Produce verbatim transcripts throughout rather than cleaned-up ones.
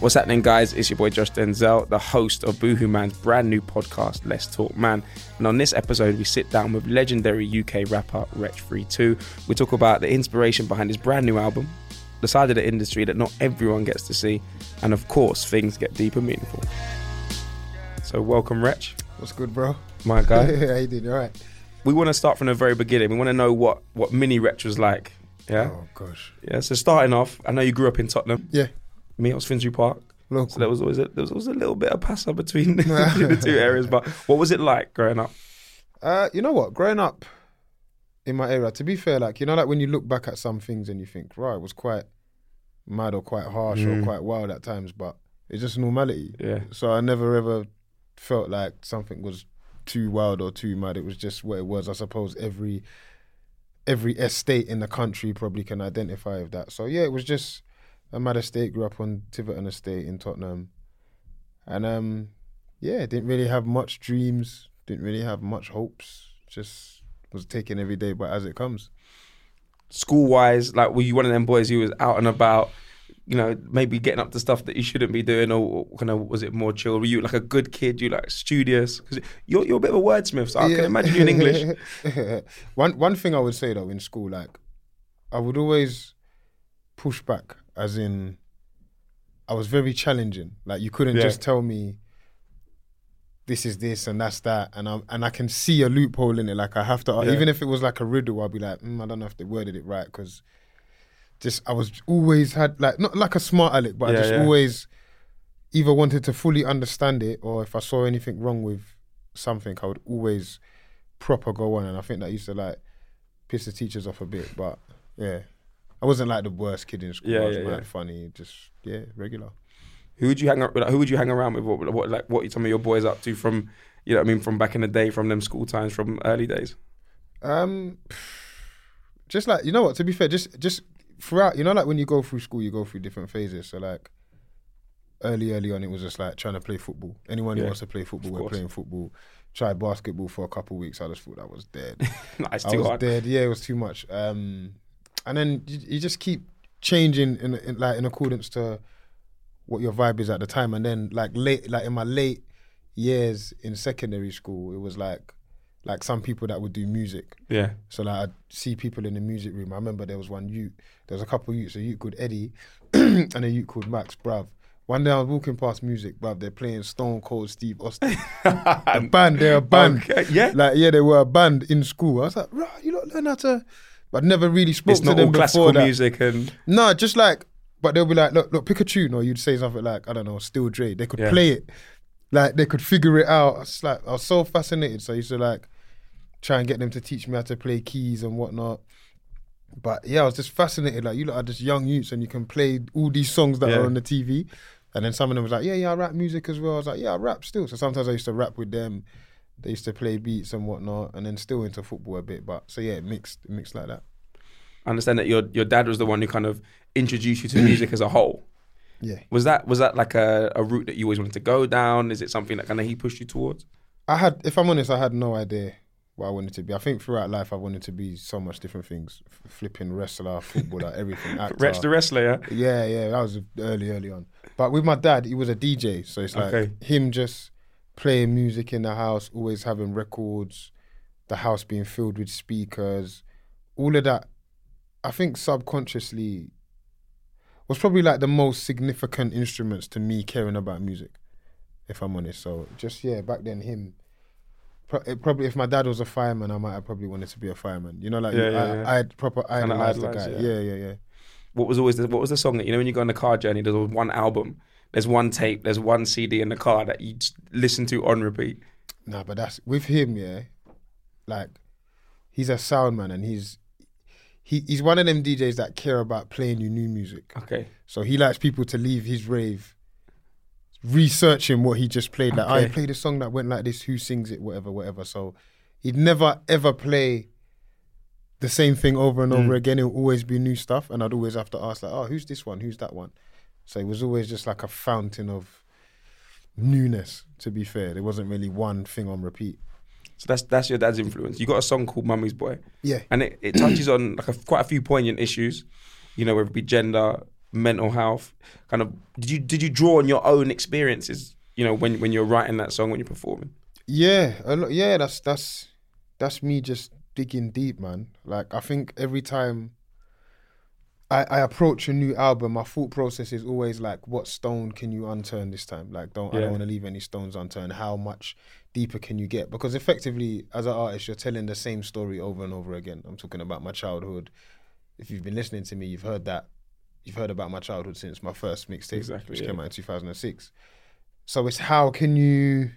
What's happening, guys? It's your boy Josh Denzel, the host of Boohoo Man's brand new podcast, Let's Talk Man. And on this episode, we sit down with legendary U K rapper Wretch thirty-two. We talk about the inspiration behind his brand new album, the side of the industry that not everyone gets to see, and of course, things get deep and meaningful. So welcome, Wretch. What's good, bro? My guy. How you doing? You all right? We want to start from the very beginning. We want to know what, what mini Wretch was like. Yeah. Oh, gosh. Yeah, so starting off, I know you grew up in Tottenham. Yeah. Me, I was Finsbury Park. Local. So there was always a, there was always a little bit of pass up between the two areas. But what was it like growing up? Uh, you know what? Growing up in my area, to be fair, like, you know, like when you look back at some things and you think, right, it was quite mad or quite harsh mm. or quite wild at times, but it's just normality. Yeah. So I never ever felt like something was too wild or too mad. It was just what it was. I suppose every every estate in the country probably can identify with that. So yeah, it was just a mad estate. Grew up on Tiverton Estate in Tottenham. And um, yeah, didn't really have much dreams, didn't really have much hopes, just was taken every day but as it comes. School-wise, like, were you one of them boys who was out and about, you know, maybe getting up to stuff that you shouldn't be doing, or kind of, was it more chill? Were you like a good kid? You like studious? Because you're, you're a bit of a wordsmith, so I yeah. can imagine you in English. one, one thing I would say though in school, like, I would always push back, as in, I was very challenging. Like, you couldn't yeah. just tell me this is this and that's that, and I and I can see a loophole in it. Like, I have to, yeah. even if it was like a riddle, I'd be like, mm, I don't know if they worded it right, because just, I was always had, like, not like a smart aleck, but yeah, I just yeah. always either wanted to fully understand it, or if I saw anything wrong with something, I would always proper go on, and I think that used to, like, piss the teachers off a bit, but yeah. I wasn't like the worst kid in school. Yeah, I was yeah, mad yeah. funny, just, yeah, regular. Who would you hang up with? Like, who would you hang around with? What, what, like, what are some of your boys up to from, you know what I mean, from back in the day, from them school times, from early days? Um, just like, you know what, to be fair, just just throughout, you know, like when you go through school, you go through different phases. So like, early, early on, it was just like trying to play football. Anyone yeah. who wants to play football, we're playing football. Tried basketball for a couple of weeks, I just thought that was dead. no, it's I too was hard. dead, yeah, it was too much. Um, and then you, you just keep changing in, in like in accordance to what your vibe is at the time. And then like late, like in my late years in secondary school, it was like like some people that would do music. Yeah. So like I'd see people in the music room. I remember there was one youth, there was a couple of youths, a youth called Eddie and a youth called Max, bruv. One day I was walking past music, bruv, they're playing Stone Cold Steve Austin. the band, they're a band. Okay, yeah. Like, yeah, they were a band in school. I was like, right, you lot learn how to... I'd never really spoke it's to them before that. It's not all classical music and... No, just like, but they'll be like, look, look, pick a tune, or you'd say something like, I don't know, Still Dre. They could yeah. play it. Like, they could figure it out. It's like, I was so fascinated. So I used to like, try and get them to teach me how to play keys and whatnot. But yeah, I was just fascinated. Like, you lot are just young youths and you can play all these songs that yeah. are on the T V. And then some of them was like, yeah, yeah, I rap music as well. I was like, yeah, I rap still. So sometimes I used to rap with them. They used to play beats and whatnot, and then still into football a bit. But so yeah, it mixed, it mixed like that. I understand that your your dad was the one who kind of introduced you to music as a whole. Yeah. Was that was that like a, a route that you always wanted to go down? Is it something that kind of he pushed you towards? I had, if I'm honest, I had no idea what I wanted to be. I think throughout life I wanted to be so much different things: F- flipping wrestler, footballer, everything. Actor. Wretch the wrestler, yeah. Yeah, yeah. That was early, early on. But with my dad, he was a D J, so it's like okay. him just playing music in the house, always having records, the house being filled with speakers, all of that, I think subconsciously was probably like the most significant instruments to me caring about music, if I'm honest. So just, yeah, back then him, it probably, if my dad was a fireman, I might have probably wanted to be a fireman. You know, like yeah, you, yeah, I, yeah. I had proper idolized the guy. Yeah, yeah, yeah. yeah. What was always the, what was the song that, you know, when you go on the car journey, there's always one album, there's one tape, there's one C D in the car that you just listen to on repeat? Nah, but that's, with him, yeah, like, he's a sound man and he's, he, he's one of them D Js that care about playing you new music. Okay. So he likes people to leave his rave researching what he just played. Like, okay. I played a song that went like this, who sings it, whatever, whatever. So he'd never, ever play the same thing over and over mm. again. It'll always be new stuff, and I'd always have to ask, like, oh, who's this one? Who's that one? So it was always just like a fountain of newness, to be fair. There wasn't really one thing on repeat. So that's that's your dad's influence. You got a song called Mummy's Boy. Yeah. And it, it touches on like a, quite a few poignant issues, you know, whether it be gender, mental health? Kind of, did you did you draw on your own experiences? You know, when when you're writing that song, when you're performing. Yeah, a lot, yeah. That's that's that's me just digging deep, man. Like, I think every time I, I approach a new album, my thought process is always like, what stone can you unturn this time? Like, don't yeah. I don't want to leave any stones unturned. How much deeper can you get? Because effectively, as an artist, you're telling the same story over and over again. I'm talking about my childhood. If you've been listening to me, you've heard that. You've heard about my childhood since my first mixtape, exactly, which yeah. came out in two thousand six. So it's how can you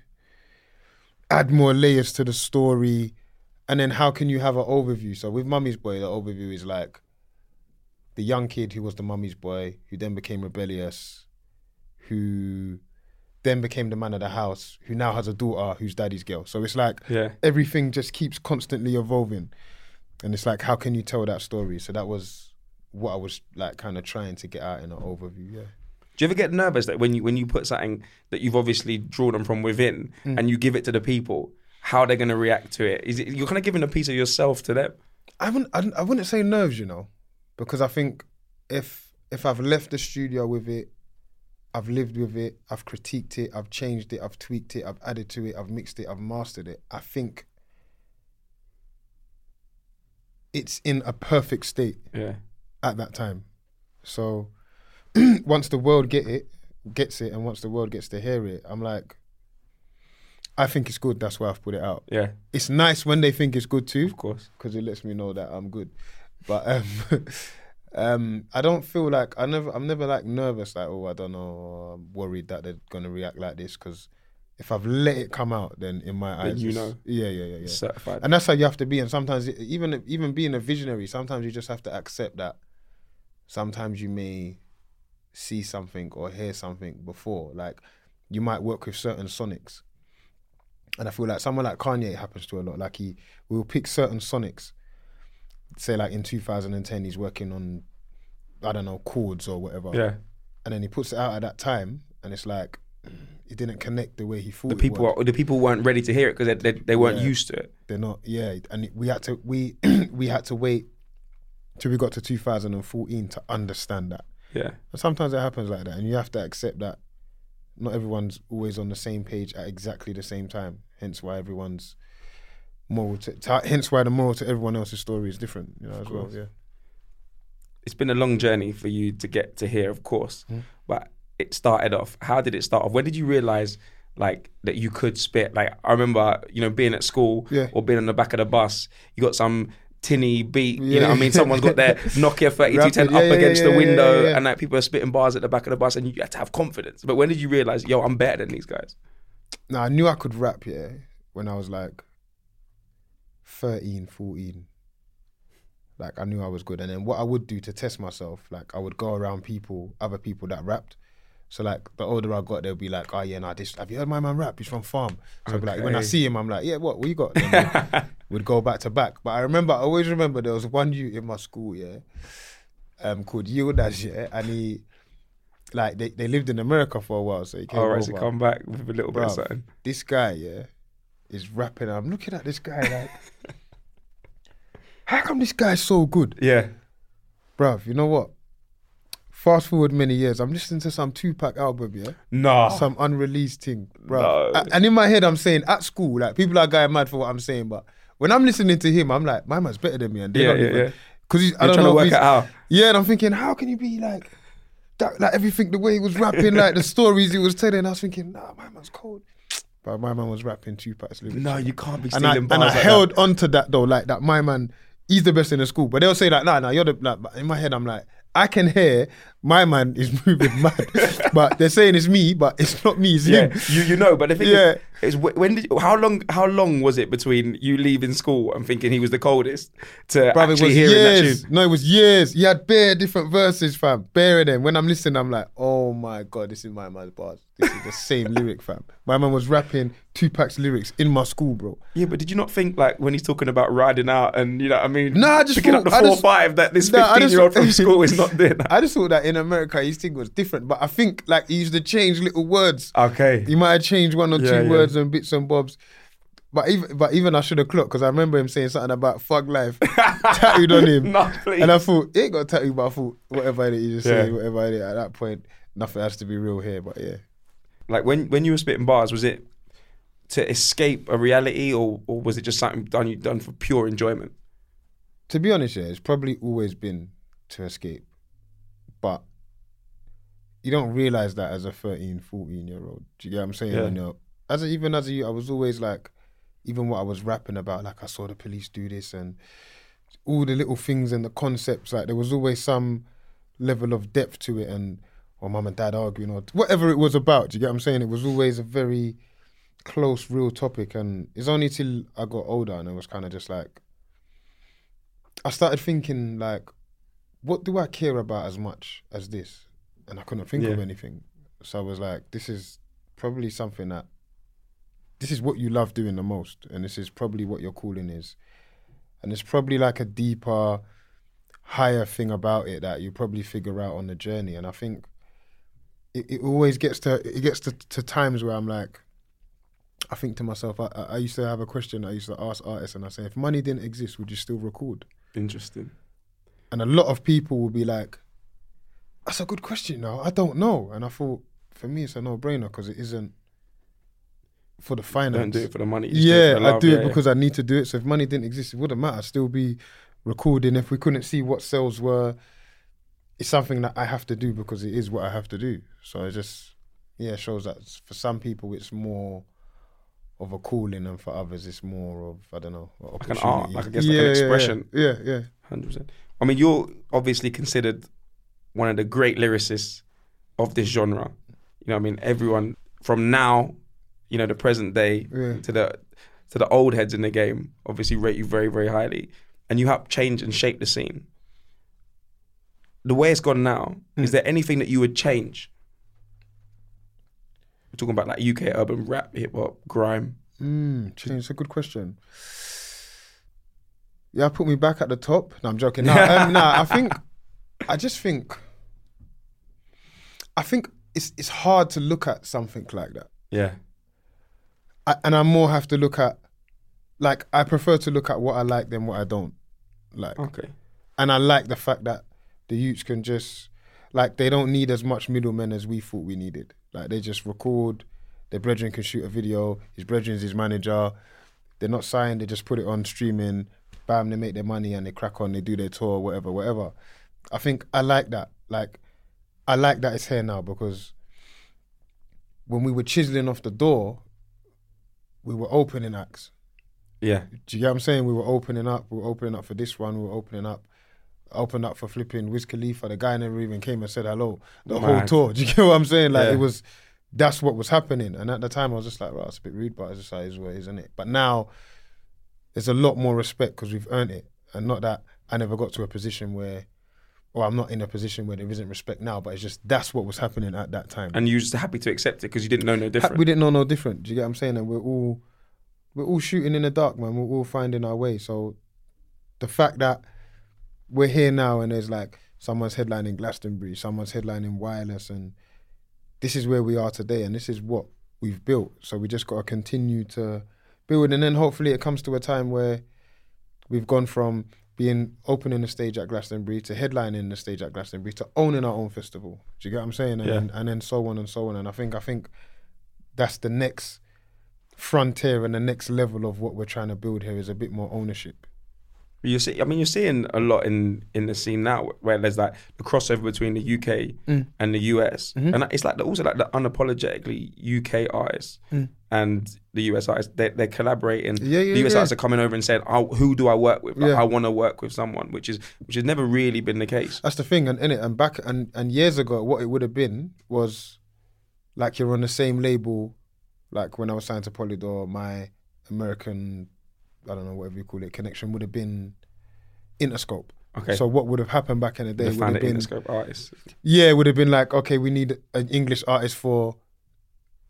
add more layers to the story, and then how can you have an overview? So with Mummy's Boy, the overview is like, the young kid who was the mummy's boy, who then became rebellious, who then became the man of the house, who now has a daughter who's daddy's girl. So it's like yeah. everything just keeps constantly evolving. And it's like, how can you tell that story? So that was what I was like kind of trying to get out in an overview, yeah. Do you ever get nervous that when you when you put something that you've obviously drawn them from within mm. and you give it to the people, how they're going to react to it? Is it you're kind of giving a piece of yourself to them? I wouldn't, I, I wouldn't say nerves, you know. Because I think if if I've left the studio with it, I've lived with it, I've critiqued it, I've changed it, I've tweaked it, I've added to it, I've mixed it, I've mastered it. I think it's in a perfect state yeah. at that time. So once the world get it, gets it, and once the world gets to hear it, I'm like, I think it's good, that's why I've put it out. Yeah. It's nice when they think it's good too. Of course. Because it lets me know that I'm good. But um, um, I don't feel like I never. I'm never like nervous. Like, oh, I don't know. Or I'm worried that they're gonna react like this. Because if I've let it come out, then in my eyes, you know, yeah, yeah, yeah, yeah. Certified. And that's how you have to be. And sometimes, it, even even being a visionary, sometimes you just have to accept that. Sometimes you may see something or hear something before. Like, you might work with certain sonics, and I feel like someone like Kanye happens to a lot. Like, he will pick certain sonics. Say like in two thousand ten, he's working on, I don't know, chords or whatever. Yeah. And then he puts it out at that time, and it's like, it didn't connect the way he thought. The people, it are, the people weren't ready to hear it because they, they they weren't yeah. used to it. They're not, yeah. And we had to we we had to wait till we got to two thousand fourteen to understand that. Yeah. And sometimes it happens like that, and you have to accept that not everyone's always on the same page at exactly the same time. Hence why everyone's. Moral to, to, hence why the moral to everyone else's story is different, you know, of as course. Well, yeah. It's been a long journey for you to get to here, of course, mm. but it started off, how did it start off? When did you realise, like, that you could spit? Like, I remember, you know, being at school yeah. or being on the back of the bus, you got some tinny beat, yeah. you know what I mean? Someone's got their Nokia thirty-two ten yeah, up yeah, against yeah, the window yeah, yeah, yeah. and, like, people are spitting bars at the back of the bus and you had to have confidence. But when did you realise, yo, I'm better than these guys? No, I knew I could rap, yeah, when I was, like, thirteen, fourteen, like I knew I was good. And then what I would do to test myself, like I would go around people, other people that rapped. So like the older I got, they'll be like, oh yeah, nah, this, have you heard my man rap? He's from Farm. So okay. I'd be like, when I see him, I'm like, yeah, what, what you got? We'd, we'd go back to back. But I remember, I always remember there was one youth in my school, yeah, um, called Yildash, yeah, and he, like they, they lived in America for a while, so he came over. All right, so come back with a little bit of something. This guy, yeah, is rapping. I'm looking at this guy like, how come this guy's so good? Yeah. Bruv, you know what? Fast forward many years, I'm listening to some Tupac album, yeah? Nah. Some unreleased thing, bruv. No. And in my head, I'm saying at school, like people are going mad for what I'm saying, but when I'm listening to him, I'm like, my man's better than me. And they yeah, don't yeah, even, because yeah. I don't trying know to work it out. Yeah, and I'm thinking, how can you be like, that, like everything, the way he was rapping, like the stories he was telling, I was thinking, nah, my man's cold. But my man was rapping Tupac's lyrics. No, you can't be stealing and I, bars. And I like held that. on to that though, like that my man, he's the best in the school. But they'll say like, nah, nah, you're the, like, in my head I'm like, I can hear my man is moving mad. But they're saying it's me, but it's not me, it's yeah, him. You, you know, but the thing yeah. is, is, when did, how long How long was it between you leaving school and thinking he was the coldest to Brother, actually hearing years. that tune? No, it was years. He had bare different verses, fam, bare of them. When I'm listening, I'm like, oh my God, this is my man's bars. This is the same lyric, fam. My man was rapping Tupac's lyrics in my school, bro. Yeah, but did you not think, like, when he's talking about riding out and, you know what I mean? Nah, I just picking thought, up the four or five that this fifteen-year-old nah, from school is not doing. I just thought that in America, his thing was different. But I think, like, he used to change little words. Okay. He might have changed one or yeah, two yeah. words and bits and bobs. But even, but even I should have clocked, because I remember him saying something about Thug Life tattooed on him. No, and I thought, it got tattooed, but I thought, whatever it is you just yeah. say, whatever it is, at that point, nothing has to be real here, but yeah. Like, when, when you were spitting bars, was it to escape a reality, or, or was it just something done you done for pure enjoyment? To be honest, yeah, it's probably always been to escape. But you don't realise that as a thirteen, fourteen-year-old. Do you get what I'm saying? Yeah. You know, as a, even as a youth, I was always like, even what I was rapping about, like I saw the police do this and all the little things and the concepts, like there was always some level of depth to it, and or mum and dad arguing or whatever it was about, do you get what I'm saying? It was always a very close, real topic, and it's only till I got older and I was kind of just like, I started thinking like, what do I care about as much as this? And I couldn't think yeah. of anything. So I was like, this is probably something that this is what you love doing the most, and this is probably what your calling is. And it's probably like a deeper, higher thing about it that you probably figure out on the journey. And I think it, it always gets to it gets to, to times where I'm like, I think to myself, I, I used to have a question I used to ask artists, and I say, if money didn't exist, would you still record? Interesting. And a lot of people will be like, that's a good question now, I don't know. And I thought, for me, it's a no-brainer, because it isn't for the finance. Don't do it for the money. You yeah, do I do yeah, it because yeah. I need to do it. So if money didn't exist, it wouldn't matter. I'd still be recording. If we couldn't see what sales were, it's something that I have to do because it is what I have to do. So it just, yeah, shows that for some people it's more of a calling, and for others it's more of, I don't know, like an art, like I guess like yeah, an expression. Yeah, yeah. one hundred percent. I mean, you're obviously considered one of the great lyricists of this genre. You know what I mean? Everyone from now, you know, the present day yeah. to the to the old heads in the game obviously rate you very, very highly. And you helped change and shape the scene. The way it's gone now, mm. is there anything that you would change? We're talking about like U K urban rap, hip hop, grime. Mm, change, it's a good question. Yeah, put me back at the top. No, I'm joking. No, um, no, I think, I just think, I think it's it's hard to look at something like that. Yeah. I, and I more have to look at, like, I prefer to look at what I like than what I don't like. Okay. And I like the fact that the youths can just, like, they don't need as much middlemen as we thought we needed. Like, they just record, their brethren can shoot a video, his brethren's his manager, they're not signed, they just put it on streaming, bam, they make their money and they crack on, they do their tour, whatever, whatever. I think I like that. Like, I like that it's here now, because when we were chiseling off the door, we were opening acts. Yeah. Do you get what I'm saying? We were opening up. We were opening up for this one. We were opening up. Opened up for flipping Wiz Khalifa. The guy never even came and said hello. The Man. whole tour. Do you get what I'm saying? Like, yeah. it was, that's what was happening. And at the time, I was just like, well, that's a bit rude, but I was just like, it is what it is, isn't it? But now, there's a lot more respect because we've earned it. And not that I never got to a position where, or I'm not in a position where there isn't respect now, but it's just, that's what was happening at that time. And you're just happy to accept it because you didn't know no different. We didn't know no different. Do you get what I'm saying? And we're all, We're all shooting in the dark, man. We're all finding our way. So the fact that we're here now and there's like someone's headlining Glastonbury, someone's headlining Wireless, and this is where we are today and this is what we've built. So we just got to continue to build, and then hopefully it comes to a time where we've gone from being opening the stage at Glastonbury to headlining the stage at Glastonbury to owning our own festival. Do you get what I'm saying? And, yeah. and, and then so on and so on. And I think I think that's the next frontier, and the next level of what we're trying to build here is a bit more ownership. You see, I mean, you're seeing a lot in, in the scene now where there's like the crossover between the U K mm. and the U S, mm-hmm. and it's like the, also like the unapologetically U K artists mm. and the U S artists. They, they're collaborating. Yeah, yeah, the U S yeah. artists are coming over and saying, oh, "Who do I work with? Like, yeah. I want to work with someone," which is which has never really been the case. That's the thing, and in it, and back and, and years ago, what it would have been was like you're on the same label. Like when I was signed to Polydor, my American, I don't know, whatever you call it, connection would have been Interscope. Okay. So what would have happened back in the day would have been Interscope artists. Yeah, it would have been like, okay, we need an English artist for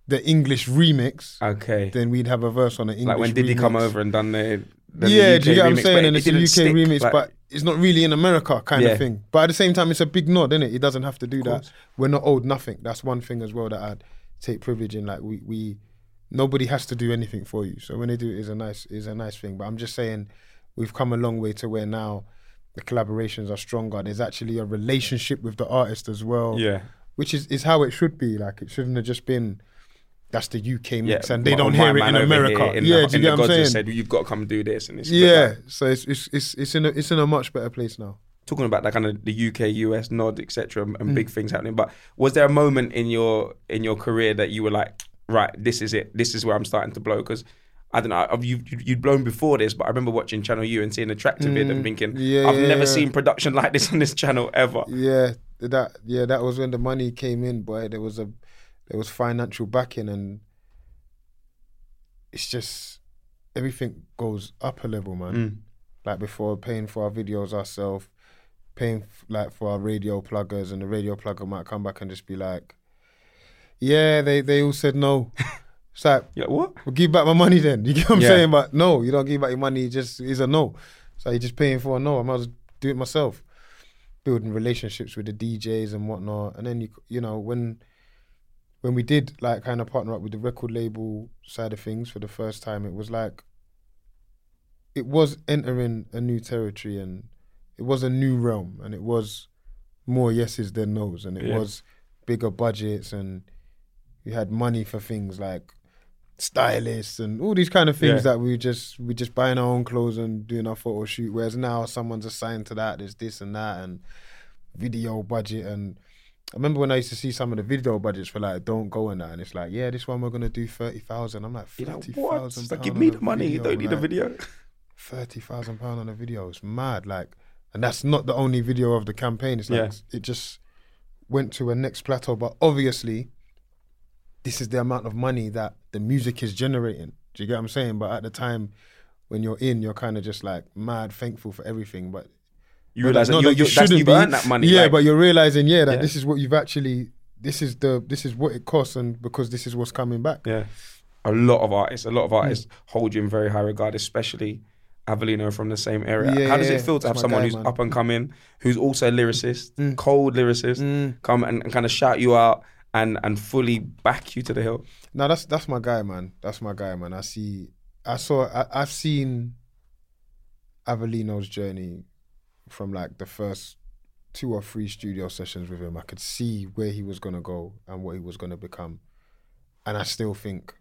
the English remix. Okay. Then we'd have a verse on an English remix. Like when Diddy remix. come over and done the, the yeah, U K do you get what I'm remix, saying? And it it's a U K stick, remix, like, but it's not really in America kind yeah. of thing. But at the same time, it's a big nod, isn't it? It doesn't have to do that. We're not owed nothing. That's one thing as well that I'd take privilege in. Like we we. nobody has to do anything for you. So when they do it, is a nice is a nice thing. But I'm just saying, we've come a long way to where now the collaborations are stronger. There's actually a relationship with the artist as well. Yeah. Which is, is how it should be. Like, it shouldn't have just been, that's the U K mix, yeah, and they my, don't hear it in America. In yeah, the, do you get what I'm saying? Said, well, you've got to come do this and this. Yeah, so it's it's it's it's in a, it's in a much better place now. Talking about that kind of the U K, U S nod, et cetera, and mm. big things happening. But was there a moment in your in your career that you were like, right, this is it, this is where I'm starting to blow? Because I don't know, you you'd blown before this, but I remember watching Channel U and seeing a track to mm, it and thinking, yeah, I've yeah, never yeah. seen production like this on this channel ever. Yeah, that yeah, that was when the money came in, boy. There was a there was financial backing, and it's just everything goes up a level, man. Mm. Like before, paying for our videos ourselves, paying f- like for our radio pluggers, and the radio plugger might come back and just be like, "Yeah, they they all said no." It's like, yeah, what? Well, give back my money then. You get what I'm yeah. saying? But no, you don't give back your money. It just is a no. So you're just paying for a no. I might as well do it myself. Building relationships with the D Js and whatnot, and then you you know when. When we did like kind of partner up with the record label side of things for the first time, it was like, it was entering a new territory, and it was a new realm, and it was more yeses than nos, and it yeah. was bigger budgets, and you had money for things like stylists and all these kind of things yeah. that we just, we just buying our own clothes and doing our photo shoot, whereas now someone's assigned to that, there's this and that, and video budget and... I remember when I used to see some of the video budgets for like Don't Go and that, and it's like, yeah, this one we're going to do thirty thousand. I'm like, thirty thousand pounds. Like, give me the money, you don't need a video. thirty thousand pounds on a video, it's mad. Like, and that's not the only video of the campaign. It's like, yeah. it just went to a next plateau. But obviously, this is the amount of money that the music is generating. Do you get what I'm saying? But at the time when you're in, you're kind of just like mad thankful for everything. But you realise that, that you shouldn't be earn that money. Yeah, like, but you're realising, yeah, that yeah. this is what you've actually, this is the, this is what it costs, and because this is what's coming back. Yeah, a lot of artists, a lot of artists mm. hold you in very high regard, especially Avelino from the same area. Yeah, How does it feel to have someone guy, who's man. up and coming, who's also a lyricist, mm. cold lyricist, mm. come and, and kind of shout you out and and fully back you to the hill? No, that's that's my guy, man. That's my guy, man. I see, I saw, I, I've seen Avelino's journey from like the first two or three studio sessions with him. I could see where he was gonna go and what he was gonna become. And I still think,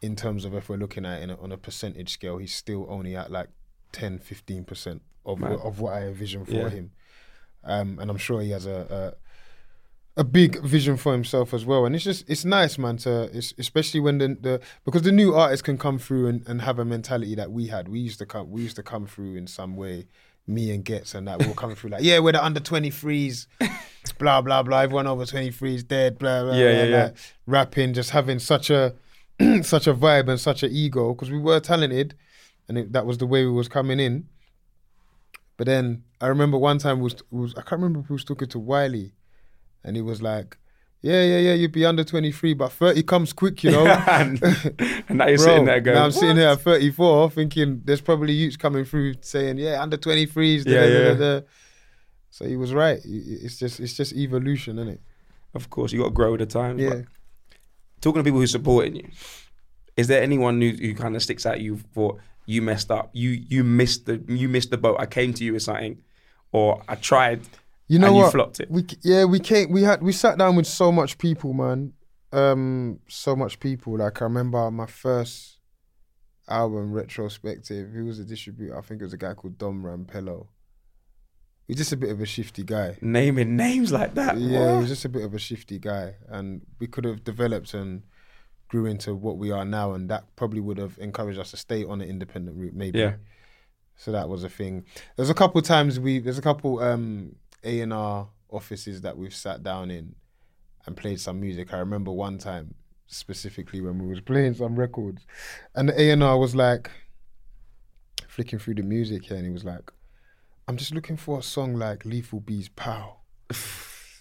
in terms of if we're looking at it in a, on a percentage scale, he's still only at like ten, fifteen percent of, what, of what I envision for yeah. him. Um, and I'm sure he has a, a a big vision for himself as well. And it's just, it's nice, man, to, it's, especially when the, the, because the new artists can come through and, and have a mentality that we had. We used to come, we used to come through in some way, me and Getz and that, we were coming through like, yeah, we're the under twenty-threes, blah, blah, blah, everyone over twenty-threes dead, blah, blah, yeah, blah, yeah, blah. Yeah. Rapping, just having such a such a vibe and such an ego, because we were talented, and it, that was the way we was coming in. But then I remember one time, we was, we was, I can't remember if we was talking to Wiley, and he was like, yeah, yeah, yeah, you'd be under twenty-three, but thirty comes quick, you know? And now you're Bro, sitting there going, now I'm what? sitting here at thirty-four thinking there's probably youths coming through saying, yeah, under twenty-threes, yeah, da, yeah. Da, da. So he was right. It's just it's just evolution, isn't it? Of course, you got to grow with the time. Yeah. Talking to people who are supporting you, is there anyone who, who kind of sticks at you for, you messed up, you you missed the you missed the boat, I came to you with something, or I tried... You know and what? You flopped it. We, yeah, we came. We had we sat down with so much people, man. Um, so much people. Like I remember my first album, Retrospective. Who was the distributor? I think it was a guy called Dom Rampello. He's just a bit of a shifty guy. Naming names like that. Yeah, what? He was just a bit of a shifty guy, and we could have developed and grew into what we are now, and that probably would have encouraged us to stay on an independent route, maybe. Yeah. So that was a thing. There's a couple times we. There's a couple. Um, A and R offices that we've sat down in and played some music. I remember one time specifically when we was playing some records, and the A and R was like flicking through the music here, and he was like, I'm just looking for a song like Lethal B's Pow.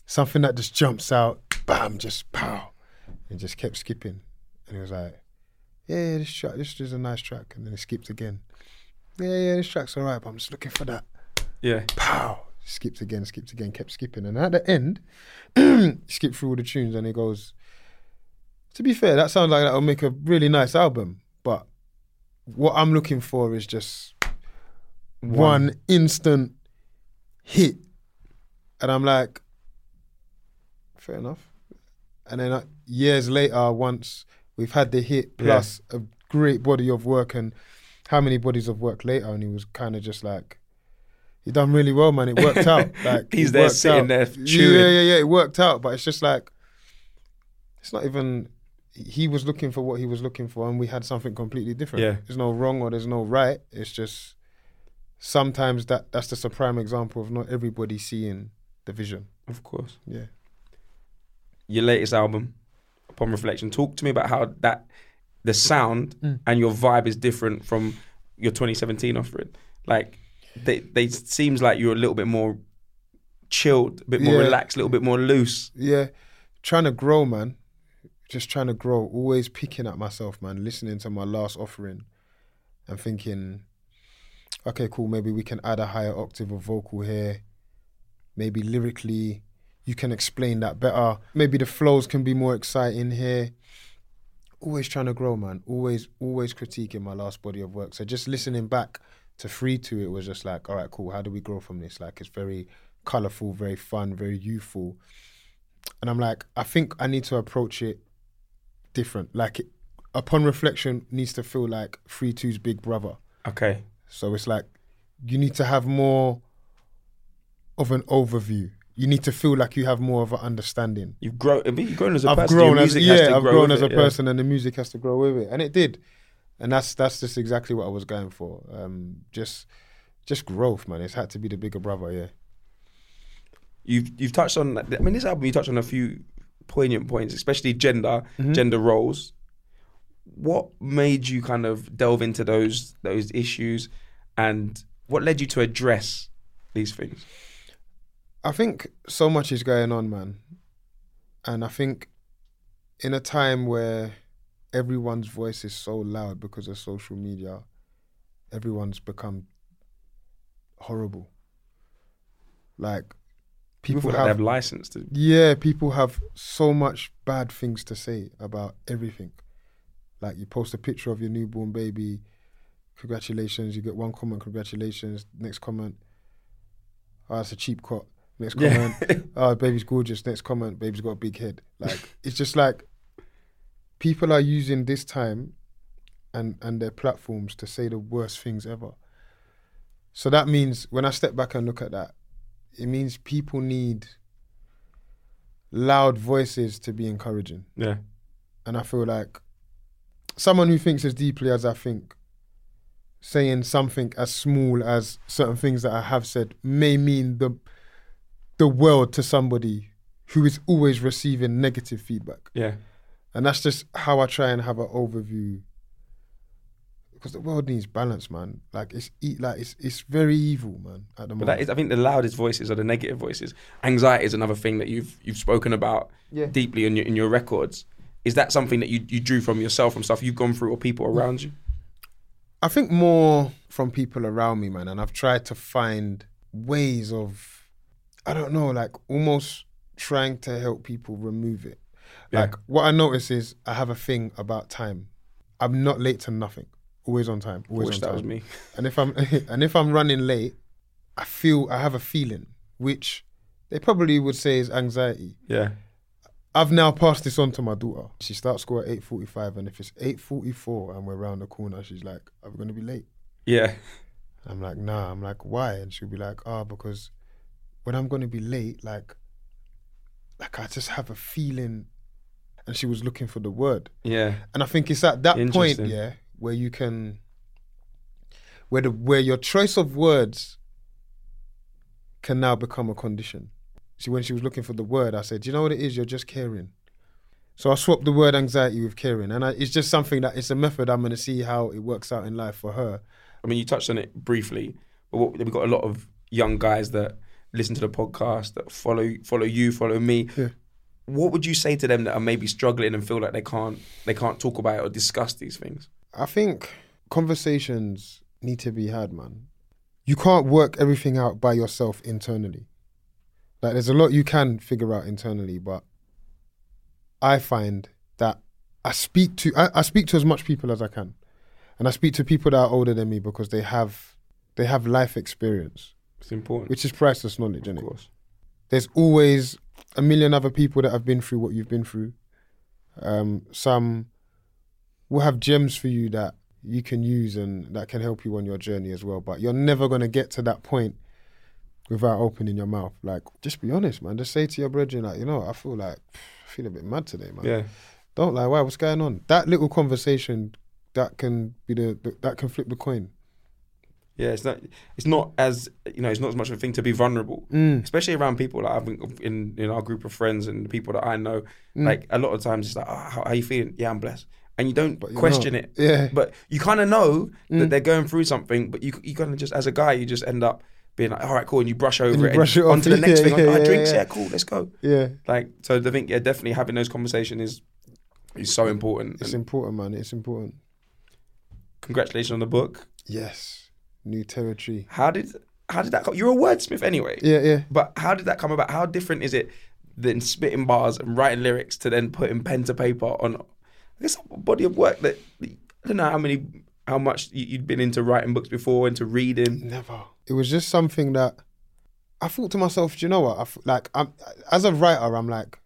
Something that just jumps out, bam, just pow. And just kept skipping. And he was like, yeah, yeah, this track, this is a nice track. And then it skipped again. Yeah, yeah, this track's all right, but I'm just looking for that. Yeah. Pow. Skipped again, skipped again, kept skipping. And at the end, skipped through all the tunes, and he goes, to be fair, that sounds like that'll make a really nice album. But what I'm looking for is just one, one instant hit. And I'm like, fair enough. And then uh, years later, once we've had the hit plus yeah. a great body of work, and how many bodies of work later, and he was kind of just like, you done really well, man. It worked out. Like he's there sitting out. there chewing. Yeah, yeah, yeah. It worked out, but it's just like, it's not even. He was looking for what he was looking for, and we had something completely different. Yeah. There's no wrong or there's no right. It's just sometimes that that's just a prime example of not everybody seeing the vision. Of course. Yeah. Your latest album, Upon Reflection, talk to me about how that the sound mm. and your vibe is different from your twenty seventeen offering. Like they they seems like you're a little bit more chilled, a bit more yeah. relaxed, a little bit more loose. Yeah, trying to grow, man. Just trying to grow. Always picking at myself, man. Listening to my last offering and thinking, okay, cool. Maybe we can add a higher octave of vocal here. Maybe lyrically, you can explain that better. Maybe the flows can be more exciting here. Always trying to grow, man. Always, always critiquing my last body of work. So just listening back to three two, it was just like, all right, cool. How do we grow from this? Like, it's very colourful, very fun, very youthful. And I'm like, I think I need to approach it different. Like, it, Upon Reflection needs to feel like three two's big brother. Okay. So it's like, you need to have more of an overview. You need to feel like you have more of an understanding. You've grown, I mean, you've grown as a I've person. Grown as, yeah, I've grow grown as a it, person, yeah. and the music has to grow with it, and it did. And that's that's just exactly what I was going for. Um, just, just growth, man. It's had to be the bigger brother, yeah. You've you've touched on. I mean, this album you touched on a few poignant points, especially gender, mm-hmm. gender roles. What made you kind of delve into those those issues, and what led you to address these things? I think so much is going on, man. And I think in a time where everyone's voice is so loud because of social media, everyone's become horrible. Like, people, people have, have license to... Yeah, people have so much bad things to say about everything. Like, you post a picture of your newborn baby, congratulations, you get one comment, congratulations, next comment, oh, that's a cheap cot. Next comment, yeah. oh, baby's gorgeous. Next comment, baby's got a big head. Like, it's just like, people are using this time and, and their platforms to say the worst things ever. So that means, when I step back and look at that, it means people need loud voices to be encouraging. Yeah. And I feel like someone who thinks as deeply as I think, saying something as small as certain things that I have said may mean the... the world to somebody who is always receiving negative feedback. Yeah. And that's just how I try and have an overview, because the world needs balance, man. Like, it's like it's it's very evil, man, at the moment. But that is, I think the loudest voices are the negative voices. Anxiety is another thing that you've you've spoken about yeah. deeply in your in your records. Is that something that you, you drew from yourself, from stuff you've gone through or people around you? I think more from people around me, man. And I've tried to find ways of, I don't know, like almost trying to help people remove it. Yeah. Like, what I notice is I have a thing about time. I'm not late to nothing. Always on time. Always Wish on that time. Was me. And if I'm and if I'm running late, I feel I have a feeling which they probably would say is anxiety. Yeah. I've now passed this on to my daughter. She starts school at eight forty-five, and if it's eight forty-four and we're round the corner, she's like, "I'm gonna be late." Yeah. I'm like, "Nah." I'm like, "Why?" And she'll be like, "Ah, oh, because." When I'm going to be late, like, like I just have a feeling. And she was looking for the word. Yeah. And I think it's at that point, yeah, where you can, where the where your choice of words can now become a condition. See, when she was looking for the word, I said, you know what it is? You're just caring. So I swapped the word anxiety with caring. And I, it's just something that, it's a method I'm going to see how it works out in life for her. I mean, you touched on it briefly, but what, we've got a lot of young guys that listen to the podcast, that follow follow you, follow me. Yeah. What would you say to them that are maybe struggling and feel like they can't they can't talk about it or discuss these things? I think conversations need to be had, man. You can't work everything out by yourself internally. Like, there's a lot you can figure out internally, but I find that I speak to I, I speak to as much people as I can, and I speak to people that are older than me because they have they have life experience. It's important, which is priceless knowledge, isn't it? Of course. There's always a million other people that have been through what you've been through. Um, some will have gems for you that you can use and that can help you on your journey as well. But you're never going to get to that point without opening your mouth. Like, just be honest, man. Just say to your brethren, like, you know, I feel like I feel a bit mad today, man. Yeah. Don't lie. Why? What's going on? That little conversation that can be the, the that can flip the coin. Yeah, it's not. It's not as you know. It's not as much of a thing to be vulnerable, mm. especially around people like I've been in in our group of friends and the people that I know. Mm. Like a lot of times, it's like, oh, how are you feeling? Yeah, I'm blessed, and you don't question not. it. Yeah, but you kind of know mm. that they're going through something. But you you kind of just as a guy, you just end up being like, all right, cool, and you brush over and you it, brush and it off. onto the next yeah, thing. Yeah, like, oh, yeah, drinks, yeah. yeah, cool, let's go. Yeah, like so. I think yeah, definitely having those conversations is is so important. It's and important, man. It's important. Congratulations on the book. Yes. New territory. How did how did that come? You're a wordsmith anyway. Yeah, yeah. But how did that come about? How different is it than spitting bars and writing lyrics to then putting pen to paper on, I guess, a body of work that I don't know how many, how much you'd been into writing books before, into reading. Never. It was just something that I thought to myself. Do you know what? I feel like I'm as a writer, I'm like,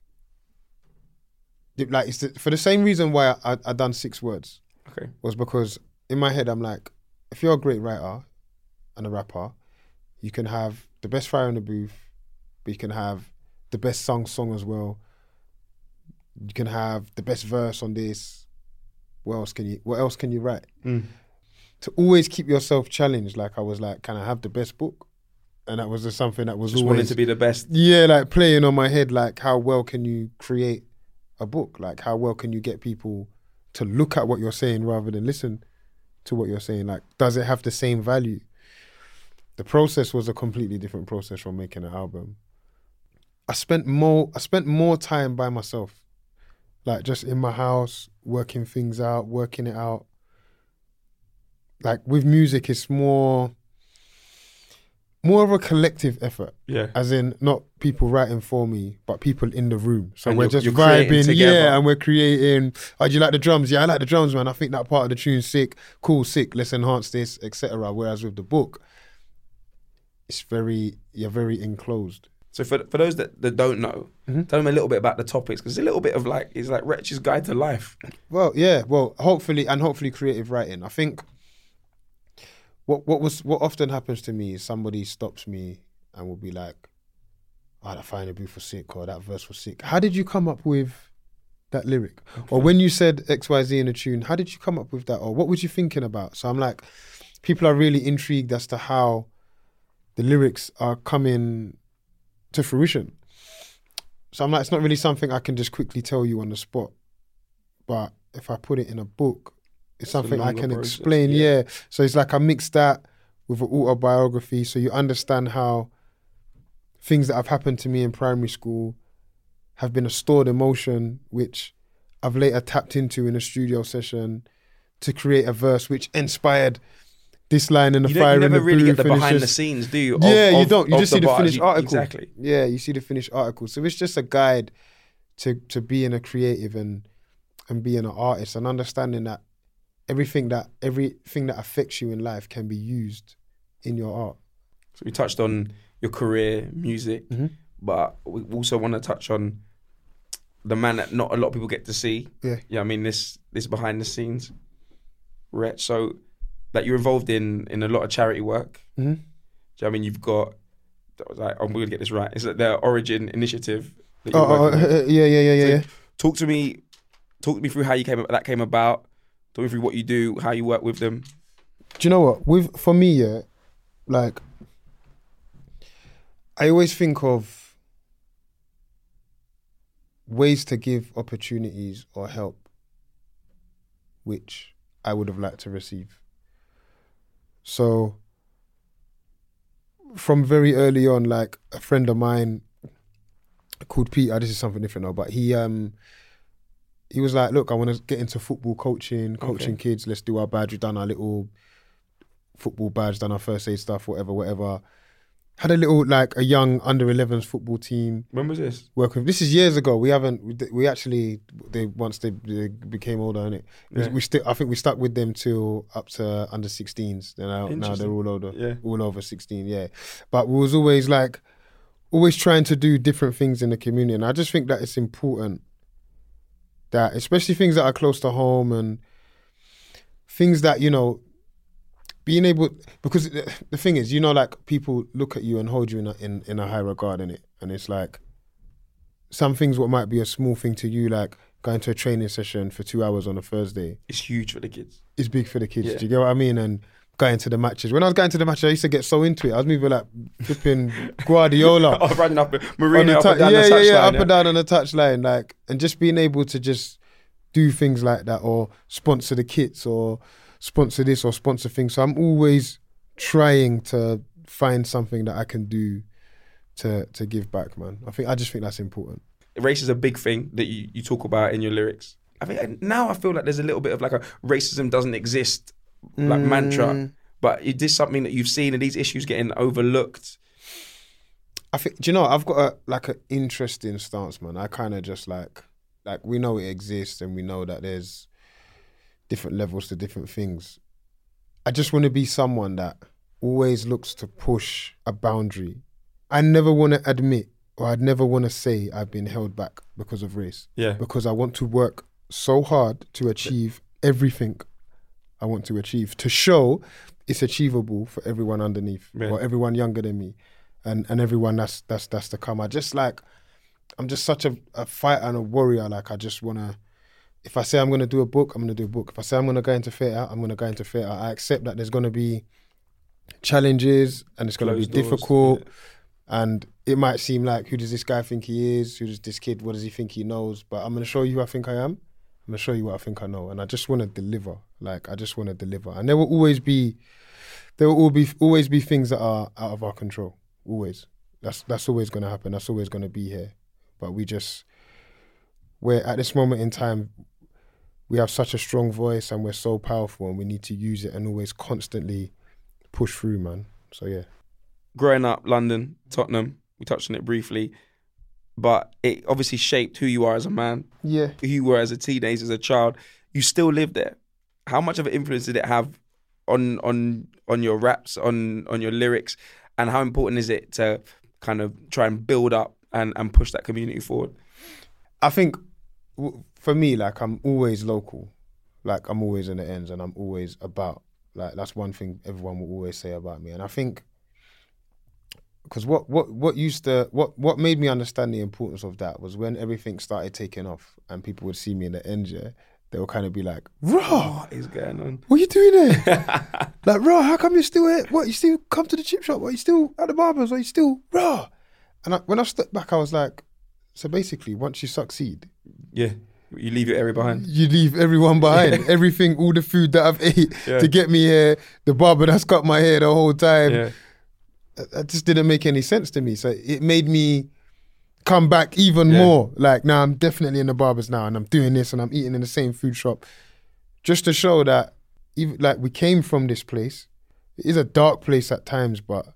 like it's the, for the same reason why I, I I done six words. Okay. Was because in my head I'm like, if you're a great writer and a rapper, you can have the best fire in the booth, but you can have the best sung song as well. You can have the best verse on this. What else can you what else can you write? Mm. To always keep yourself challenged, like I was like, can I have the best book? And that was just something that was just always wanted to be the best. Yeah, like playing on my head, like how well can you create a book? Like how well can you get people to look at what you're saying rather than listen to what you're saying? Like, does it have the same value? The process was a completely different process from making an album. I spent more I spent more time by myself, like just in my house, working things out, working it out. Like with music, it's more, more of a collective effort. Yeah. As in not people writing for me, but people in the room. So and we're just vibing, yeah, and we're creating. Oh, do you like the drums? Yeah, I like the drums, man. I think that part of the tune's sick. Cool, sick. Let's enhance this, et cetera. Whereas with the book, it's very, you're very enclosed. So for for those that, that don't know, mm-hmm. tell them a little bit about the topics, because it's a little bit of like, it's like Wretch's Guide to Life. Well, yeah, well, hopefully, and hopefully creative writing. I think What what was what often happens to me is somebody stops me and will be like, oh, that final beat was sick, or that verse was sick. How did you come up with that lyric? Okay. Or when you said X, Y, Z in a tune, how did you come up with that? Or what were you thinking about? So I'm like, people are really intrigued as to how the lyrics are coming to fruition. So I'm like, it's not really something I can just quickly tell you on the spot. But if I put it in a book, It's, it's something I can process. explain, yeah. yeah. So it's like I mix that with an autobiography, so you understand how things that have happened to me in primary school have been a stored emotion, which I've later tapped into in a studio session to create a verse which inspired this line in the you fire in the You never really get the finishes. behind the scenes, do you? Of, yeah, you of, don't. You just the see the bar. finished article. Exactly. Yeah, you see the finished article. So it's just a guide to to being a creative and and being an artist and understanding that Everything that everything that affects you in life can be used in your art. So we touched on your career, music, mm-hmm. but we also want to touch on the man that not a lot of people get to see. Yeah, yeah. I mean, this this behind the scenes, Wretch. So that like you're involved in in a lot of charity work. Mm-hmm. Do you know what I mean? You've got like I'm going to get this right. It's like the Origin initiative. That you're oh, oh uh, yeah, yeah, yeah, so yeah. Talk to me. Talk to me through how you came that came about. Talk me through what you do, how you work with them. Do you know what? With for me, yeah, like I always think of ways to give opportunities or help which I would have liked to receive. So from very early on, like a friend of mine called Peter, this is something different now, but he um He was like, look, I want to get into football coaching, coaching okay. kids. Let's do our badge. We've done our little football badge, done our first aid stuff, whatever, whatever. Had a little, like, a young under elevens football team. When was this? Working. This is years ago. We haven't, we, we actually, they once they, they became older, innit? Yeah. We still, I think we stuck with them till up to under sixteens. Now, now they're all older. Yeah. All over sixteen, yeah. But we was always, like, always trying to do different things in the community. And I just think that it's important that, especially things that are close to home and things that, you know, being able, because the thing is, you know, like, people look at you and hold you in a, in, in a high regard, innit? And it's like, some things what might be a small thing to you, like going to a training session for two hours on a Thursday. It's huge for the kids. It's big for the kids, yeah. Do you get what I mean? And going to the matches. When I was going to the matches, I used to get so into it. I was moving like flipping Guardiola. Oh, running up, Mourinho up and down the touchline. Yeah, yeah, yeah, up and down on the touchline. Like, and just being able to just do things like that, or sponsor the kits, or sponsor this, or sponsor things. So I'm always trying to find something that I can do to to give back, man. I think I just think that's important. Race is a big thing that you, you talk about in your lyrics. I think now I feel like there's a little bit of like a racism doesn't exist like mm. mantra, but it is something that you've seen and these issues getting overlooked. I think, do you know, I've got a, like an interesting stance, man. I kind of just like, like we know it exists and we know that there's different levels to different things. I just want to be someone that always looks to push a boundary. I never want to admit, or I'd never want to say I've been held back because of race. Yeah. Because I want to work so hard to achieve everything I want to achieve, to show it's achievable for everyone underneath, yeah, or everyone younger than me, and, and everyone that's that's that's to come. I just like, I'm just such a, a fighter and a warrior. Like, I just want to, if I say I'm going to do a book, I'm going to do a book. If I say I'm going to go into theatre, I'm going to go into theatre. I accept that there's going to be challenges and it's going to be doors, difficult. Yeah. And it might seem like, who does this guy think he is? Who does this kid, what does he think he knows? But I'm going to show you who I think I am. I'm going to show you what I think I know. And I just want to deliver. Like, I just want to deliver. And there will always be, there will be, always be things that are out of our control. Always. That's, that's always going to happen. That's always going to be here. But we just, we're at this moment in time, we have such a strong voice and we're so powerful and we need to use it and always constantly push through, man. So, yeah. Growing up, London, Tottenham, we touched on it briefly, but it obviously shaped who you are as a man, yeah, who you were as a teenager, as a child. You still live there. How much of an influence did it have on on on your raps, on, on your lyrics, and how important is it to kind of try and build up and, and push that community forward? I think, for me, like, I'm always local. Like, I'm always in the ends and I'm always about. Like, that's one thing everyone will always say about me. And I think, because what, what, what used to, what, what made me understand the importance of that was when everything started taking off and people would see me in the ends, yeah, they would kind of be like, "Raw, what is going on? What are you doing there? Like, raw, how come you're still here? What, you still come to the chip shop? What, you still at the barbers? What, you still raw?" And I, when I stepped back, I was like, so basically, once you succeed, yeah, you leave your area behind. You leave everyone behind. Yeah. Everything, all the food that I've ate, yeah, to get me here, the barber that's cut my hair the whole time. Yeah. That just didn't make any sense to me. So it made me come back even yeah. more. Like, now nah, I'm definitely in the barbers now and I'm doing this and I'm eating in the same food shop. Just to show that, even, like, we came from this place. It is a dark place at times, but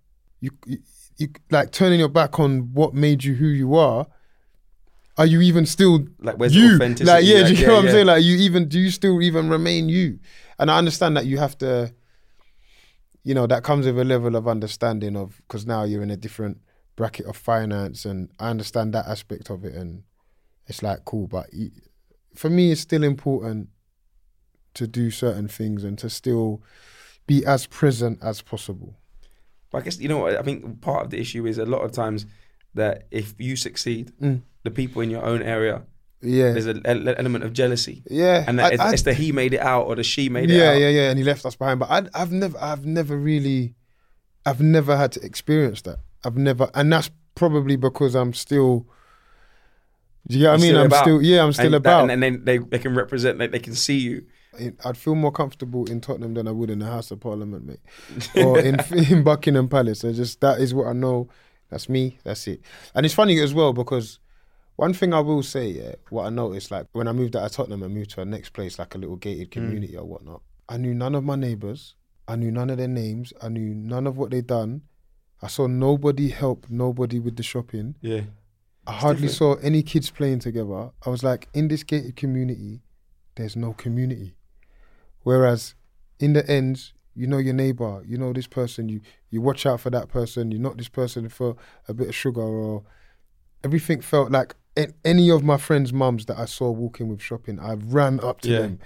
you, you, you like, turning your back on what made you who you are, are you even still like, where's you? Authenticity? Like, yeah, like, do you yeah, know what yeah. I'm saying? Like, you even, do you still even remain you? And I understand that you have to, you know, that comes with a level of understanding of, because now you're in a different bracket of finance and I understand that aspect of it and it's like, cool. But for me, it's still important to do certain things and to still be as present as possible. But I guess, you know what, I think part of the issue is a lot of times that if you succeed, mm. the people in your own area, yeah, there's an element of jealousy. Yeah, and that I, I, it's the he made it out or the she made it yeah, out. Yeah, yeah, yeah, and he left us behind. But I, I've never, I've never really, I've never had to experience that. I've never, and that's probably because I'm still. Do you get what I mean? I'm about. still, yeah, I'm still and about. That, and then they, they can represent, like, they can see you. I'd feel more comfortable in Tottenham than I would in the House of Parliament, mate, or in, in Buckingham Palace. I just, that is what I know. That's me. That's it. And it's funny as well because. One thing I will say, yeah, what I noticed, like when I moved out of Tottenham and moved to a next place, like a little gated community mm. or whatnot, I knew none of my neighbours, I knew none of their names, I knew none of what they'd done, I saw nobody help nobody with the shopping. Yeah. I it's hardly different. Saw any kids playing together. I was like, in this gated community, there's no community. Whereas in the end, you know your neighbour, you know this person, you, you watch out for that person, you knock this person for a bit of sugar or everything felt like in, any of my friends' mums that I saw walking with shopping, I ran up to yeah. them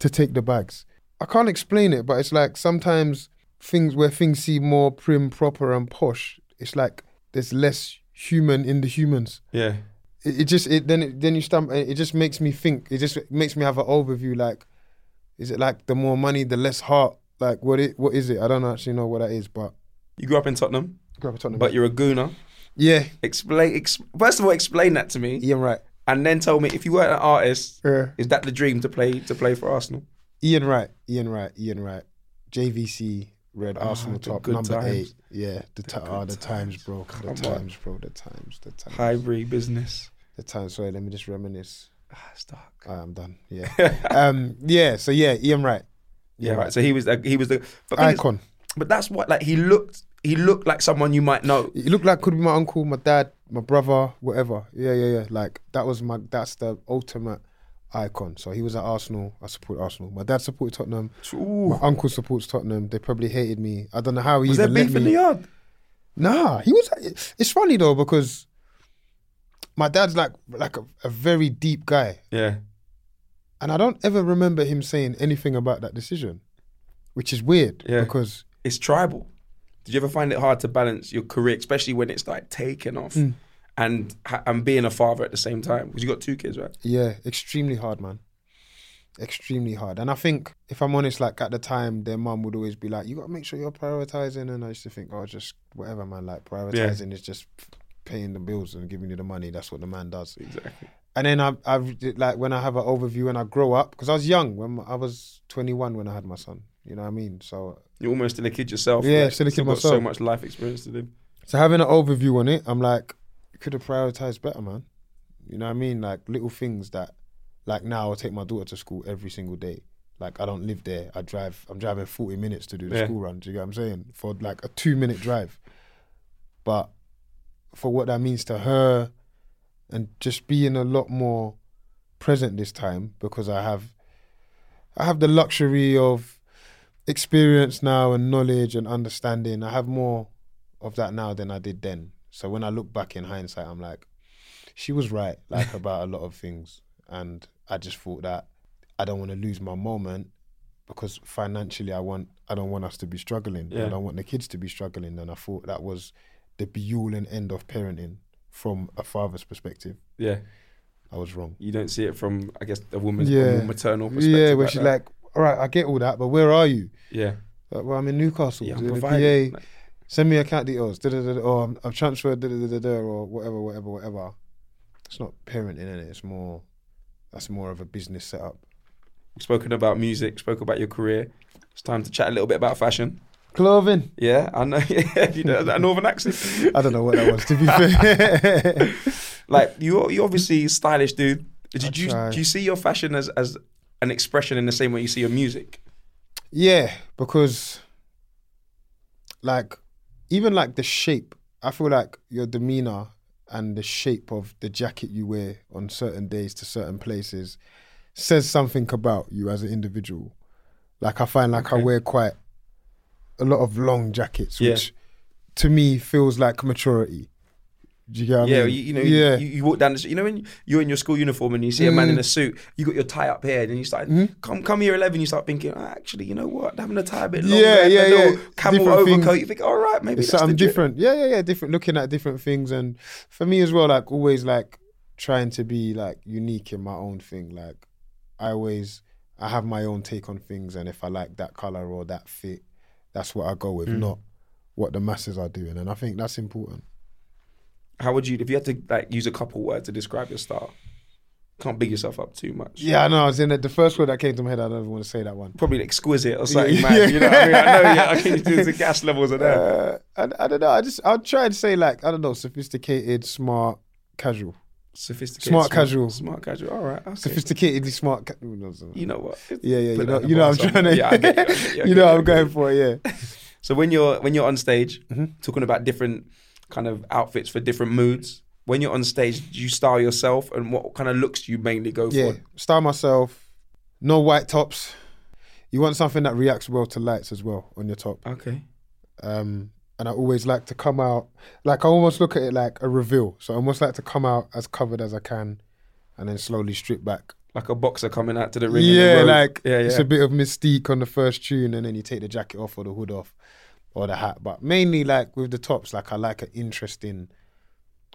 to take the bags. I can't explain it, but it's like sometimes things where things seem more prim, proper and posh, it's like there's less human in the humans. Yeah. It, it just, it then it, then you stamp, it just makes me think, it just makes me have an overview like, is it like the more money, the less heart? Like what it, what is it? I don't actually know what that is, but. You grew up in Tottenham? Grew up in Tottenham. But you're a gooner? Yeah. Explain, ex- first of all, explain that to me. Ian Wright. And then tell me, if you weren't an artist, yeah. is that the dream to play to play for Arsenal? Ian Wright, Ian Wright, Ian Wright. J V C, Red, oh, Arsenal top, number times. eight. Yeah, the, the, ta- ah, the times. times, bro. Come the on. times, bro, the times, the times. Highbury business. The times, sorry, let me just reminisce. Ah, it's dark. Right, I'm done, yeah. um, yeah, so yeah, Ian Wright. Yeah, yeah, right. So he was the, he was the but icon. But that's what like he looked he looked like someone you might know. He looked like could be my uncle, my dad, my brother, whatever. Yeah, yeah, yeah. Like that was my that's the ultimate icon. So he was at Arsenal. I support Arsenal. My dad supported Tottenham. Ooh. My uncle supports Tottenham. They probably hated me. I don't know how he was even there beef let me... in the yard. Nah, he was. It's funny though because my dad's like like a, a very deep guy. Yeah. And I don't ever remember him saying anything about that decision, which is weird yeah. because... It's tribal. Did you ever find it hard to balance your career, especially when it's like taking off mm. and and being a father at the same time? Because you got two kids, right? Yeah, extremely hard, man. Extremely hard. And I think, if I'm honest, like at the time, their mum would always be like, you got to make sure you're prioritising. And I used to think, oh, just whatever, man, like prioritising yeah. is just paying the bills and giving you the money. That's what the man does. Exactly. And then I, I like when I have an overview and I grow up, because I was young when I was twenty-one when I had my son. You know what I mean? So you're almost still a kid yourself. Yeah, like, still a kid myself. Got so much life experience to do. So having an overview on it, I'm like, you could have prioritized better, man. You know what I mean? Like little things that, like now I take my daughter to school every single day. Like I don't live there. I drive. I'm driving forty minutes to do the yeah. school run. Do you get what I'm saying? For like a two minute drive, but for what that means to her. And just being a lot more present this time because I have I have the luxury of experience now and knowledge and understanding. I have more of that now than I did then. So when I look back in hindsight, I'm like, she was right, like about a lot of things. And I just thought that I don't want to lose my moment because financially I want I don't want us to be struggling. Yeah. I don't want the kids to be struggling. And I thought that was the be all and end of parenting. From a father's perspective. Yeah. I was wrong. You don't see it from, I guess, a woman's yeah. a more maternal perspective. Yeah, where like she's that. Like, all right, I get all that, but where are you? Yeah. Like, well, I'm in Newcastle. Yeah, I'm the P A, like... Send me account details. Or I've transferred, or whatever, whatever, whatever. It's not parenting, innit? It's more, that's more of a business setup. Spoken about music, spoke about your career. It's time to chat a little bit about fashion. Clothing. Yeah, I know. Yeah, you know that northern accent. I don't know what that was, to be fair. Like, you you obviously stylish, dude. Did you, do you see your fashion as, as an expression in the same way you see your music? Yeah, because, like, even, like, the shape. I feel like your demeanour and the shape of the jacket you wear on certain days to certain places says something about you as an individual. Like, I find, like, okay. I wear quite... a lot of long jackets, which yeah. to me feels like maturity. Do you get what yeah, I mean? You, you know, yeah, you, you walk down the street, you know when you're in your school uniform and you see mm. a man in a suit, you got your tie up here, and then you start, mm. come come here eleven, you start thinking, oh, actually, you know what, having a tie a bit longer, yeah, yeah, a little yeah. camel different overcoat, things. You think, all right, maybe it's that's something different. Yeah, yeah, yeah, different, looking at different things. And for me as well, like always like trying to be like unique in my own thing. Like I always, I have my own take on things, and if I like that color or that fit, that's what I go with, mm. not what the masses are doing. And I think that's important. How would you, if you had to like use a couple words to describe your style, can't big yourself up too much. Yeah, I know. I was in the, the first word that came to my head, I don't even want to say that one. Probably exquisite or something, yeah. man. You know what I mean? I know, yeah, I can do the gas levels of that. Uh, I, I don't know. I just, I'll try and say like, I don't know, sophisticated, smart, casual. Sophisticated, smart, smart casual, smart casual. All right, okay. Sophisticatedly smart. Ca- you know what? It's yeah, yeah. You know, you know, I'm trying to. Yeah, I get you. I get you. I get you know, I'm going for it. Yeah. So when you're when you're on stage, mm-hmm. talking about different kind of outfits for different moods, when you're on stage, do you style yourself, and what kind of looks do you mainly go yeah. for? Yeah, style myself, no white tops. You want something that reacts well to lights as well on your top. Okay. Um, and I always like to come out, like I almost look at it like a reveal. So I almost like to come out as covered as I can and then slowly strip back. Like a boxer coming out to the ring. Yeah, the like yeah, yeah. it's a bit of mystique on the first tune, and then you take the jacket off or the hood off or the hat. But mainly like with the tops, like I like an interesting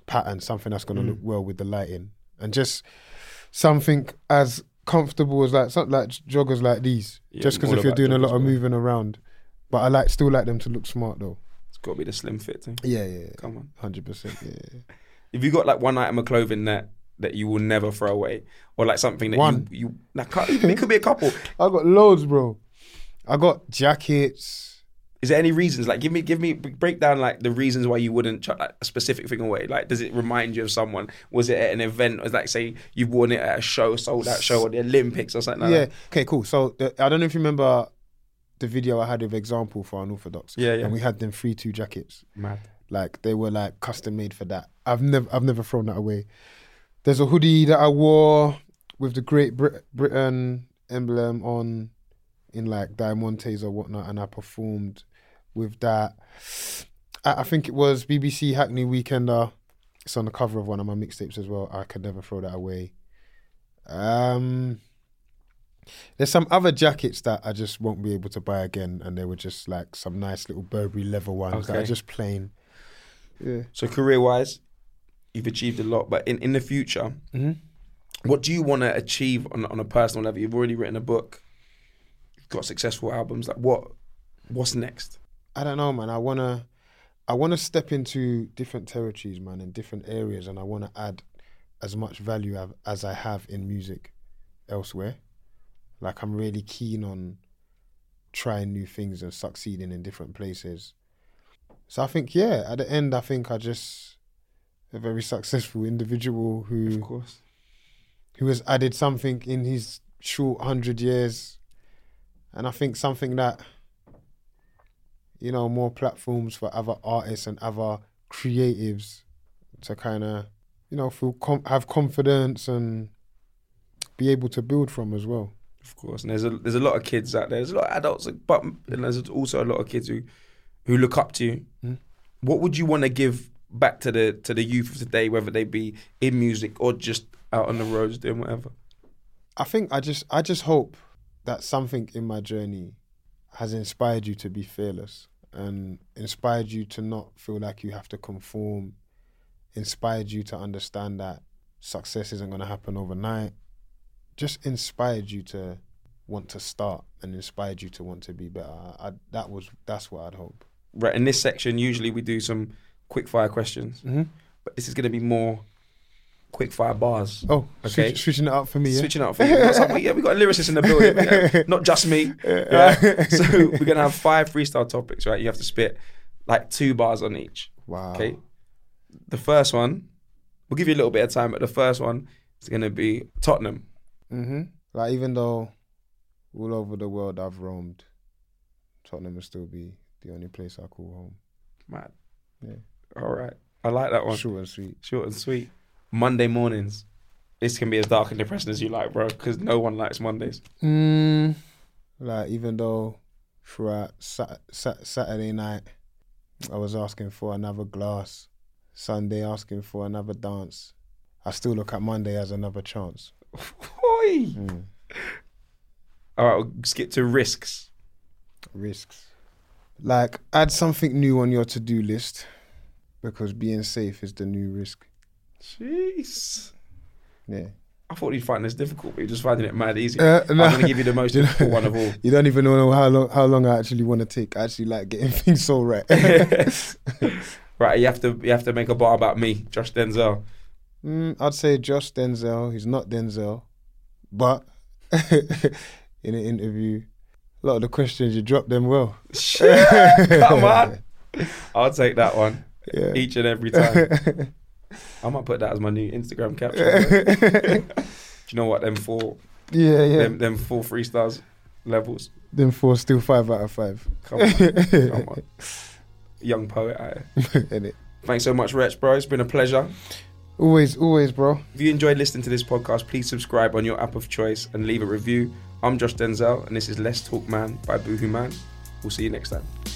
pattern, something that's going to mm. look well with the lighting. And just something as comfortable as like, something like joggers like these. Yeah, just because if you're doing a lot of moving around. But I like still like them to look smart though. It's got to be the slim fit thing. Yeah, yeah. yeah. Come on. one hundred percent, yeah. If you got like one item of clothing that that you will never throw away, or like something that One. you, you like, it could be a couple. I got loads, bro. I got jackets. Is there any reasons? Like, give me, give me, break down like the reasons why you wouldn't chuck like, a specific thing away. Like, does it remind you of someone? Was it at an event? Was like, say you've worn it at a show, sold that show, or the Olympics or something like yeah. that? Yeah. Okay, cool. So the, I don't know if you remember the video I had of Example for Unorthodox. Yeah, yeah. And we had them free two jackets. Mad. Like they were like custom made for that. I've never, I've never thrown that away. There's a hoodie that I wore with the Great Brit- Britain emblem on in like Diamantes or whatnot, and I performed with that. I, I think it was B B C Hackney Weekender. It's on the cover of one of my mixtapes as well. I could never throw that away. Um, there's some other jackets that I just won't be able to buy again, and they were just like some nice little Burberry leather ones okay. that are just plain. Yeah. So career-wise, you've achieved a lot, but in, in the future, mm-hmm. what do you want to achieve on, on a personal level? You've already written a book, you've got successful albums. Like what, what's next? I don't know, man. I wanna, I wanna step into different territories, man, in different areas, and I wanna add as much value as, as I have in music elsewhere. Like I'm really keen on trying new things and succeeding in different places. So I think, yeah, at the end, I think I just. A very successful individual who, of course, who has added something in his short hundred years, and I think something that, you know, more platforms for other artists and other creatives to kind of, you know, feel com- have confidence and be able to build from as well. Of course, and there's a there's a lot of kids out there. There's a lot of adults, but and there's also a lot of kids who, who look up to you. Mm. What would you want to give back to the to the youth of today, whether they be in music or just out on the roads doing whatever? I think I just I just hope that something in my journey has inspired you to be fearless and inspired you to not feel like you have to conform, inspired you to understand that success isn't going to happen overnight, just inspired you to want to start and inspired you to want to be better. I, that was that's what I'd hope. Right, in this section, usually we do some quick fire questions, mm-hmm. but this is going to be more quick fire bars. Oh, okay. Switch, switching it up for me. Yeah? Switching it up for you. Yeah, we got a lyricist in the building, yeah. Not just me. Yeah. Right? So we're going to have five freestyle topics, right? You have to spit like two bars on each. Wow. Okay. The first one, we'll give you a little bit of time, but the first one is going to be Tottenham. Mm-hmm. Like even though all over the world I've roamed, Tottenham will still be the only place I call home. Mad. Yeah. All right, I like that one. Short and sweet. Short and sweet. Monday mornings. This can be as dark and depressing as you like, bro, because no one likes Mondays. Mm, like, even though throughout sat- sat- Saturday night, I was asking for another glass, Sunday asking for another dance, I still look at Monday as another chance. mm. All right, we'll skip to risks. Risks. Like, add something new on your to-do list. Because being safe is the new risk. Jeez. Yeah. I thought you'd find this difficult, but you're just finding it mad easy. Uh, no. I'm gonna give you the most difficult one of all. You don't even know how long how long I actually want to take. I actually like getting things all right. Right, you have to you have to make a bar about me, Josh Denzel. Mm, I'd say Josh Denzel. He's not Denzel, but in an interview, a lot of the questions you dropped them well. Shit, come on. I'll take that one. Yeah. Each and every time. I might put that as my new Instagram caption. Do you know what? Them four, yeah, yeah. Them, them four freestyles levels. Them four still five out of five. Come on. Come on. Young poet, aye. Innit? Thanks so much, Wretch, bro. It's been a pleasure. Always, always, bro. If you enjoyed listening to this podcast, please subscribe on your app of choice and leave a review. I'm Josh Denzel, and this is Let's Talk Man by Boohoo Man. We'll see you next time.